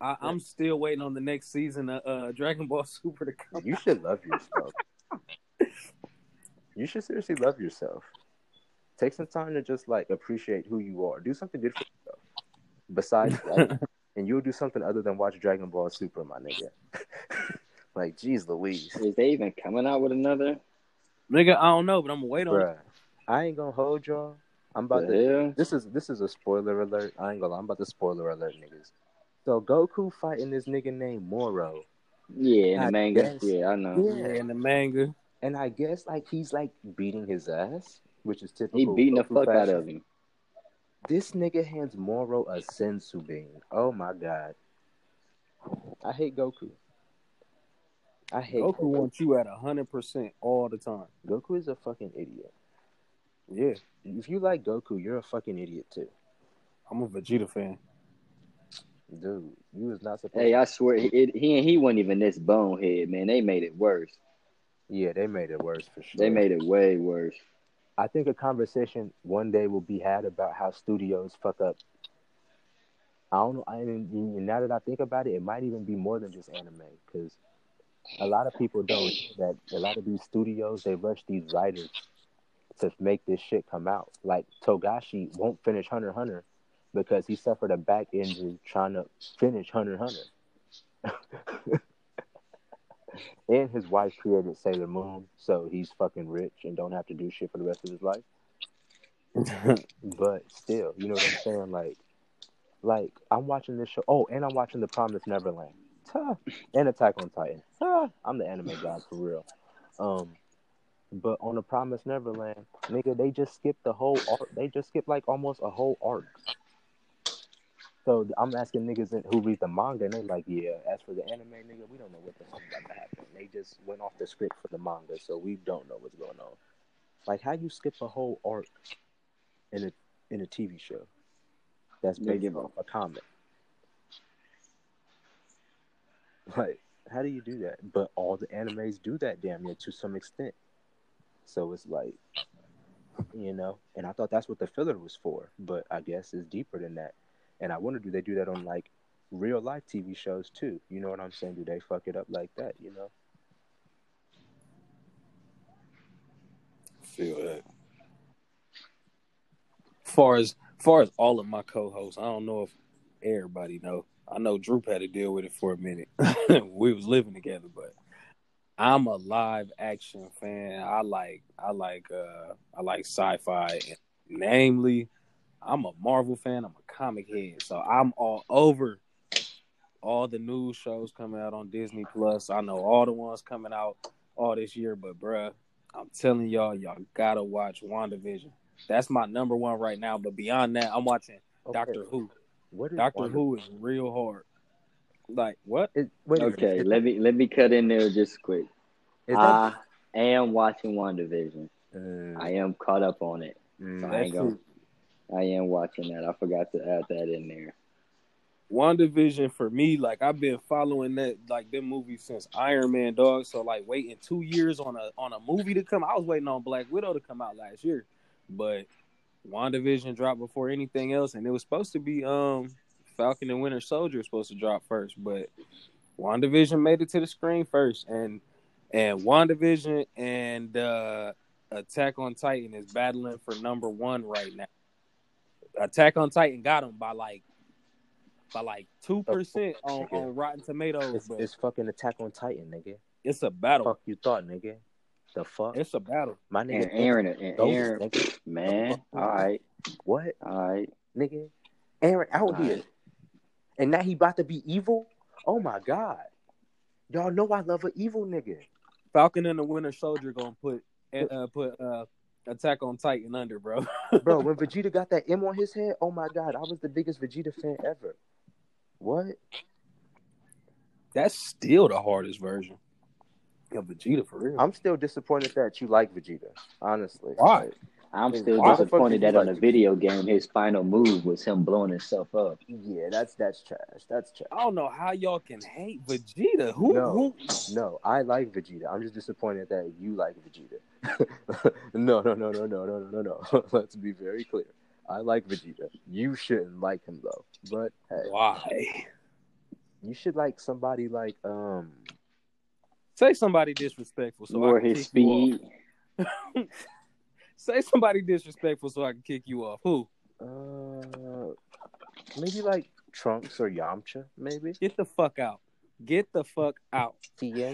I'm still waiting on the next season of Dragon Ball Super to come out. You should love yourself. You should seriously love yourself. Take some time to just, like, appreciate who you are. Do something good for yourself. Besides that, and you'll do something other than watch Dragon Ball Super, my nigga. Like, geez Louise. Is they even coming out with another? Nigga, I don't know, but I'm going to wait on it. I ain't gonna hold y'all. I'm about to. This is a spoiler alert. I ain't gonna lie. I'm about to spoiler alert niggas. So Goku fighting this nigga named Moro. Yeah, in the manga. Yeah, I know. Yeah, in the manga. And I guess like he's like beating his ass, which is typical. He beating Goku the fuck out of him. This nigga hands Moro a sensu bean. Oh my god. I hate Goku. Goku wants you at 100% all the time. Goku is a fucking idiot. Yeah, if you like Goku, you're a fucking idiot too. I'm a Vegeta fan, dude. You was not supposed. Hey, I swear, he wasn't even this bonehead, man. They made it worse. Yeah, they made it worse for sure. They made it way worse. I think a conversation one day will be had about how studios fuck up. I don't know. I mean, now that I think about it, it might even be more than just anime because a lot of people don't. That a lot of these studios they rush these writers to make this shit come out. Like, Togashi won't finish Hunter x Hunter because he suffered a back injury trying to finish Hunter x Hunter. And his wife created Sailor Moon, so he's fucking rich and don't have to do shit for the rest of his life. But still, you know what I'm saying? Like I'm watching this show. Oh, and I'm watching The Promised Neverland. And Attack on Titan. I'm the anime god for real. But on The Promised Neverland, nigga, they just skipped the whole arc. They just skipped, like, almost a whole arc. So I'm asking niggas who read the manga, and they're like, yeah, as for the anime, nigga, we don't know what the fuck's about to happen. They just went off the script for the manga, so we don't know what's going on. Like, how you skip a whole arc in a TV show that's based off a comic? Like, how do you do that? But all the animes do that, damn near, to some extent. So it's like, you know, and I thought that's what the filler was for, but I guess it's deeper than that. And I wonder, do they do that on, like, real-life TV shows, too? You know what I'm saying? Do they fuck it up like that, you know? Feel that. Far as all of my co-hosts, I don't know if everybody know. I know Droop had to deal with it for a minute. We was living together, but I'm a live action fan. I like sci-fi. Namely, I'm a Marvel fan. I'm a comic head, so I'm all over all the new shows coming out on Disney Plus. I know all the ones coming out all this year, but bruh, I'm telling y'all gotta watch WandaVision. That's my number one right now. But beyond that, I'm watching Doctor Who. Doctor Who is real hard. Like what? Okay, let me cut in there just quick. I am watching WandaVision. I am caught up on it. So I am watching that. I forgot to add that in there. WandaVision for me, like I've been following that, like them movies since Iron Man, dog. So like waiting 2 years on a movie to come. I was waiting on Black Widow to come out last year, but WandaVision dropped before anything else, and it was supposed to be Falcon and Winter Soldier was supposed to drop first, but WandaVision made it to the screen first, and WandaVision and Attack on Titan is battling for number one right now. Attack on Titan got him by like 2% on Rotten Tomatoes. It's fucking Attack on Titan, nigga. It's a battle. The fuck you thought, nigga. The fuck? It's a battle. My nigga. And Aaron. Nigga. Man. All right. What? All right. Nigga. Aaron out all here. Right. And now he about to be evil? Oh, my God. Y'all know I love an evil nigga. Falcon and the Winter Soldier gonna put Attack on Titan under, bro. Bro, when Vegeta got that M on his head, oh, my God. I was the biggest Vegeta fan ever. What? That's still the hardest version. Yeah, Vegeta, for real. I'm still disappointed that you like Vegeta, honestly. Why? I'm still disappointed that on a video game, his final move was him blowing himself up. Yeah, that's trash. That's trash. I don't know how y'all can hate Vegeta. No, I like Vegeta. I'm just disappointed that you like Vegeta. No. Let's be very clear. I like Vegeta. You shouldn't like him, though. But hey, why? You should like somebody like say somebody disrespectful so I can kick you off. Say somebody disrespectful so I can kick you off. Who? Maybe like Trunks or Yamcha, maybe. Get the fuck out. Yeah.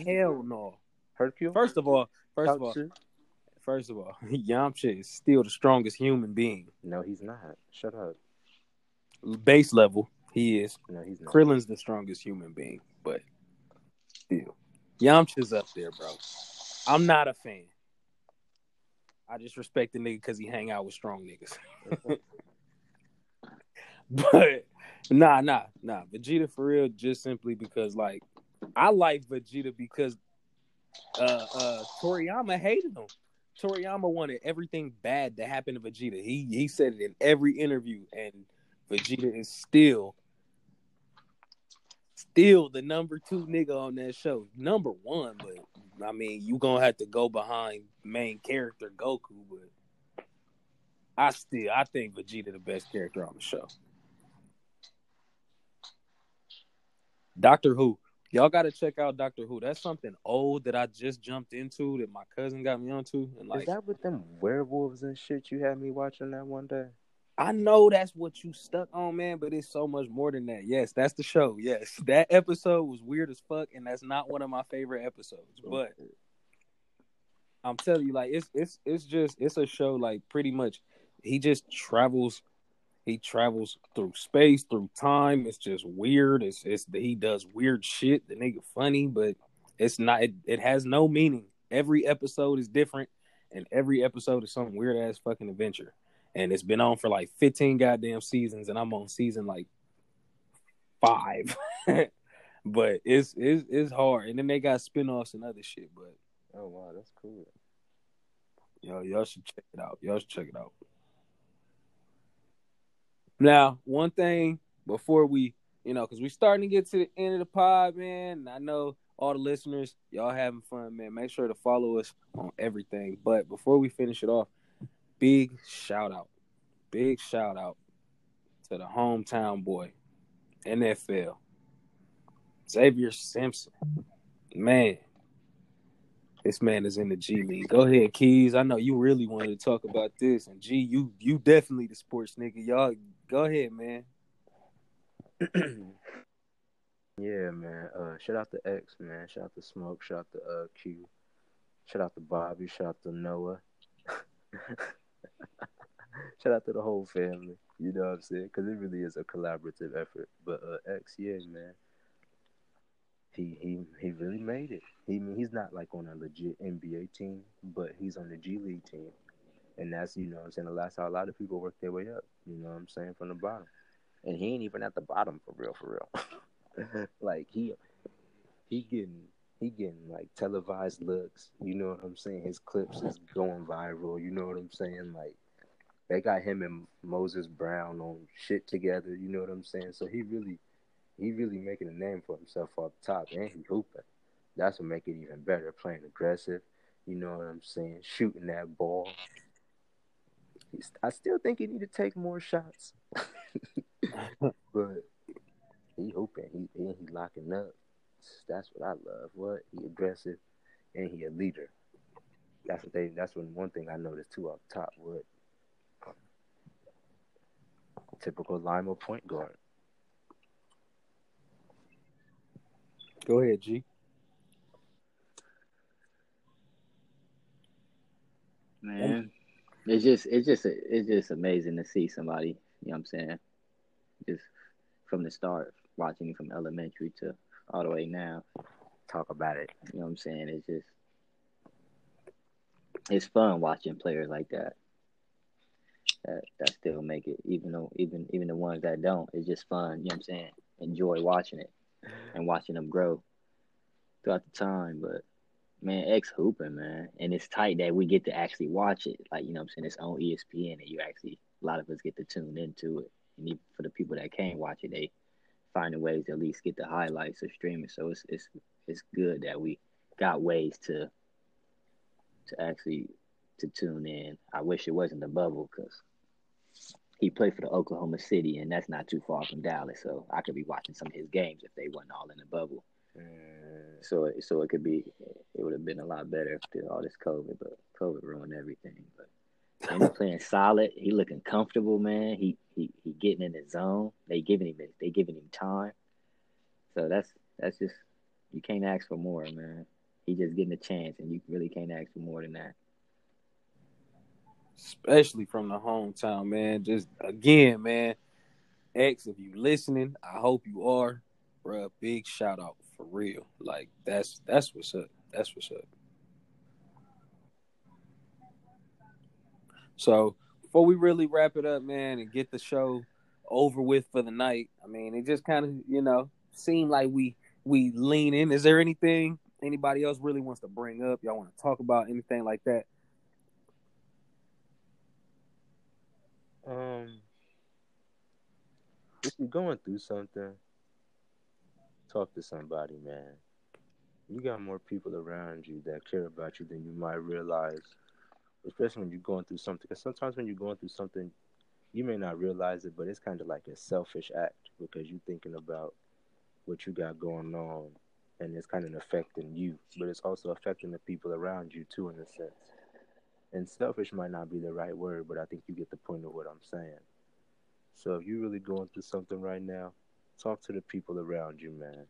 Hell no. Hercule? First of all, Yamcha is still the strongest human being. No, he's not. Shut up. Base level, he is. No, he's not. Krillin's the strongest human being, but still. Yamcha's up there, bro. I'm not a fan. I just respect the nigga because he hang out with strong niggas. But nah. Vegeta for real, just simply because like I like Vegeta because Toriyama hated him. Toriyama wanted everything bad to happen to Vegeta. He said it in every interview, and Vegeta is still the number two nigga on that show. Number one, but I mean, you gonna have to go behind main character Goku, but I think Vegeta the best character on the show. Doctor Who. Y'all gotta check out Doctor Who. That's something old that I just jumped into that my cousin got me onto. And like, is that with them werewolves and shit you had me watching that one day? I know that's what you stuck on, man, but it's so much more than that. Yes, that's the show. Yes, that episode was weird as fuck, and that's not one of my favorite episodes. But I'm telling you, like, it's just a show. Like, pretty much, he just travels. He travels through space, through time. It's just weird. He does weird shit. The nigga funny, but it's not. It has no meaning. Every episode is different, and every episode is some weird ass fucking adventure. And it's been on for like 15 goddamn seasons, and I'm on season like five. But it's hard. And then they got spinoffs and other shit. But oh wow, that's cool. Yo, y'all should check it out. Y'all should check it out. Now, one thing before we, you know, because we're starting to get to the end of the pod, man. And I know all the listeners, y'all having fun, man. Make sure to follow us on everything. But before we finish it off, big shout out. Big shout out to the hometown boy, NFL, Xavier Simpson. Man, this man is in the G League. Go ahead, Keys. I know you really wanted to talk about this. And, G, you definitely the sports nigga. Y'all, go ahead, man. Yeah, man. Shout out to X, man. Shout out to Smoke. Shout out to Q. Shout out to Bobby. Shout out to Noah. Shout out to the whole family. You know what I'm saying? Because it really is a collaborative effort. But X, yeah, man. He really made it. He's not like on a legit NBA team, but he's on the G League team. And that's, you know what I'm saying, that's how a lot of people work their way up. You know what I'm saying? From the bottom. And he ain't even at the bottom for real. Like he getting like televised looks. You know what I'm saying? His clips is going viral. You know what I'm saying? Like they got him and Moses Brown on shit together. You know what I'm saying? So he really making a name for himself off the top, and he hooping. That's what make it even better. Playing aggressive, you know what I'm saying? Shooting that ball. I still think he need to take more shots, but he hooping. He locking up. That's what I love. What he aggressive, and he a leader. That's one thing I noticed too off the top. What typical Lima point guard. Go ahead, G. Man, it's just amazing to see somebody, you know what I'm saying, just from the start, watching from elementary to all the way now. Talk about it. You know what I'm saying? It's fun watching players like that. That still make it, even the ones that don't, it's just fun, you know what I'm saying? Enjoy watching it. And watching them grow throughout the time. But, man, X hooping, man. And it's tight that we get to actually watch it. Like, you know what I'm saying? It's on ESPN and a lot of us get to tune into it. And even for the people that can't watch it, they find ways to at least get the highlights or stream it. So it's good that we got ways to actually tune in. I wish it wasn't a bubble because he played for the Oklahoma City, and that's not too far from Dallas. So I could be watching some of his games if they wasn't all in the bubble. So it could be, it would have been a lot better after all this COVID, but COVID ruined everything. But he's playing solid. He looking comfortable, man. He getting in his zone. They giving him time. So that's just, you can't ask for more, man. He just getting a chance, and you really can't ask for more than that. Especially from the hometown, man. Just, again, man, X, if you listening, I hope you are. Bruh, big shout out for real. Like, that's what's up. That's what's up. So, before we really wrap it up, man, and get the show over with for the night, I mean, it just kind of, you know, seemed like we lean in. Is there anything anybody else really wants to bring up? Y'all want to talk about anything like that? If you're going through something, talk to somebody, man. You got more people around you that care about you than you might realize, especially when you're going through something. Because sometimes when you're going through something, you may not realize it, but it's kind of like a selfish act because you're thinking about what you got going on, and it's kind of affecting you, but it's also affecting the people around you too, in a sense. And selfish might not be the right word, but I think you get the point of what I'm saying. So if you're really going through something right now, talk to the people around you, man.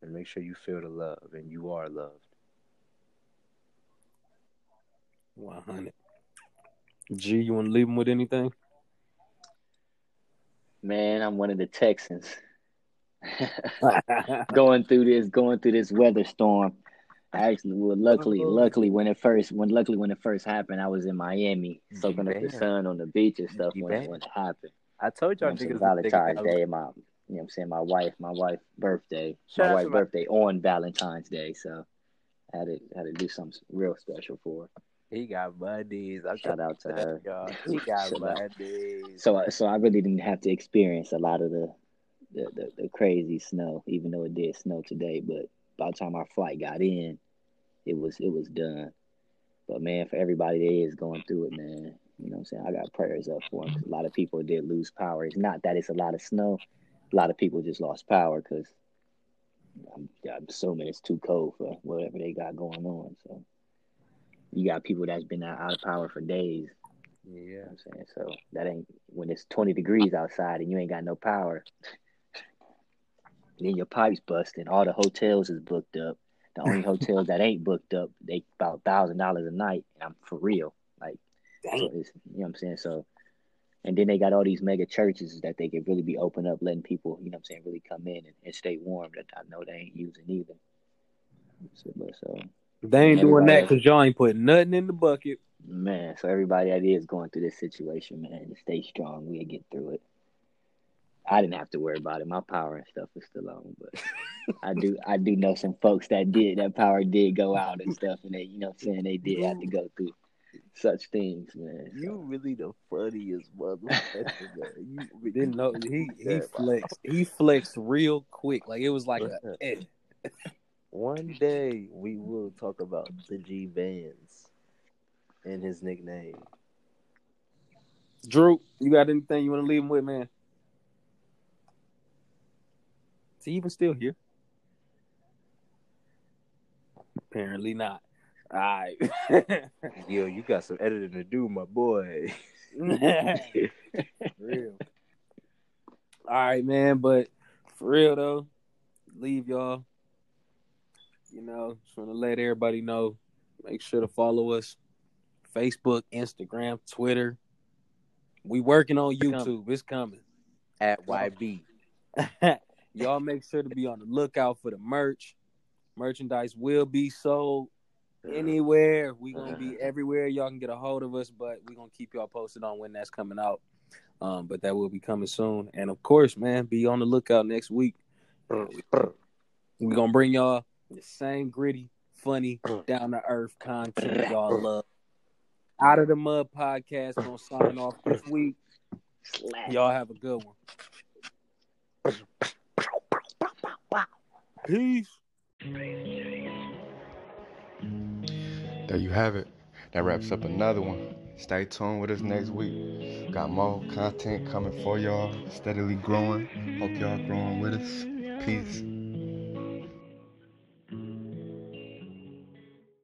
And make sure you feel the love, and you are loved. 100. G, you want to leave them with anything? Man, I'm one of the Texans. Going through this weather storm. I actually well, luckily when it first happened, I was in Miami soaking up the sun on the beach and stuff when it happened. I told y'all niggas Valentine's Day, my you know what I'm saying, my wife's birthday. Shout my wife's birthday on Valentine's Day, so I had to do something real special for her. He got buddies. Shout out to her. Y'all. He got buddies. So I really didn't have to experience a lot of the crazy snow, even though it did snow today. But by the time our flight got in, it was done. But man, for everybody that is going through it, man, you know what I'm saying? I got prayers up for them. A lot of people did lose power. It's not that it's a lot of snow. A lot of people just lost power because I'm assuming it's too cold for whatever they got going on. So you got people that's been out of power for days. Yeah, you know what I'm saying? So that ain't when it's 20 degrees outside and you ain't got no power. Then your pipe's busting. All the hotels is booked up. The only hotels that ain't booked up, they about $1,000 a night. And I'm for real. Like, so it's, you know what I'm saying? So, and then they got all these mega churches that they could really be open up, letting people, you know what I'm saying, really come in and stay warm that I know they ain't using either. So they ain't doing that because y'all ain't putting nothing in the bucket. Man, so everybody that is going through this situation, man, stay strong. We'll get through it. I didn't have to worry about it. My power and stuff is still on, but I do know some folks that power did go out and stuff, and they, you know what I'm saying, they did have to go through such things, man. So. You really the funniest motherfucker. You didn't know he flexed. He flexed real quick, like it was like an One day we will talk about the G Vans and his nickname. Drew, you got anything you want to leave him with, man? He even still here? Apparently not. All right. Yo, you got some editing to do, my boy. Real. All right, man. But for real though, leave y'all. You know, just want to let everybody know. Make sure to follow us: Facebook, Instagram, Twitter. We working on YouTube. It's coming. At YB. Y'all make sure to be on the lookout for the merch. Merchandise will be sold anywhere. We're going to be everywhere. Y'all can get a hold of us, but we're going to keep y'all posted on when that's coming out. But that will be coming soon. And, of course, man, be on the lookout next week. We're going to bring y'all the same gritty, funny, down-to-earth content y'all love. Out of the Mud podcast. Going to sign off this week. Y'all have a good one. Peace. There you have it. That wraps up another one. Stay tuned with us next week. Got more content coming for y'all. Steadily growing. Hope y'all growing with us. Peace.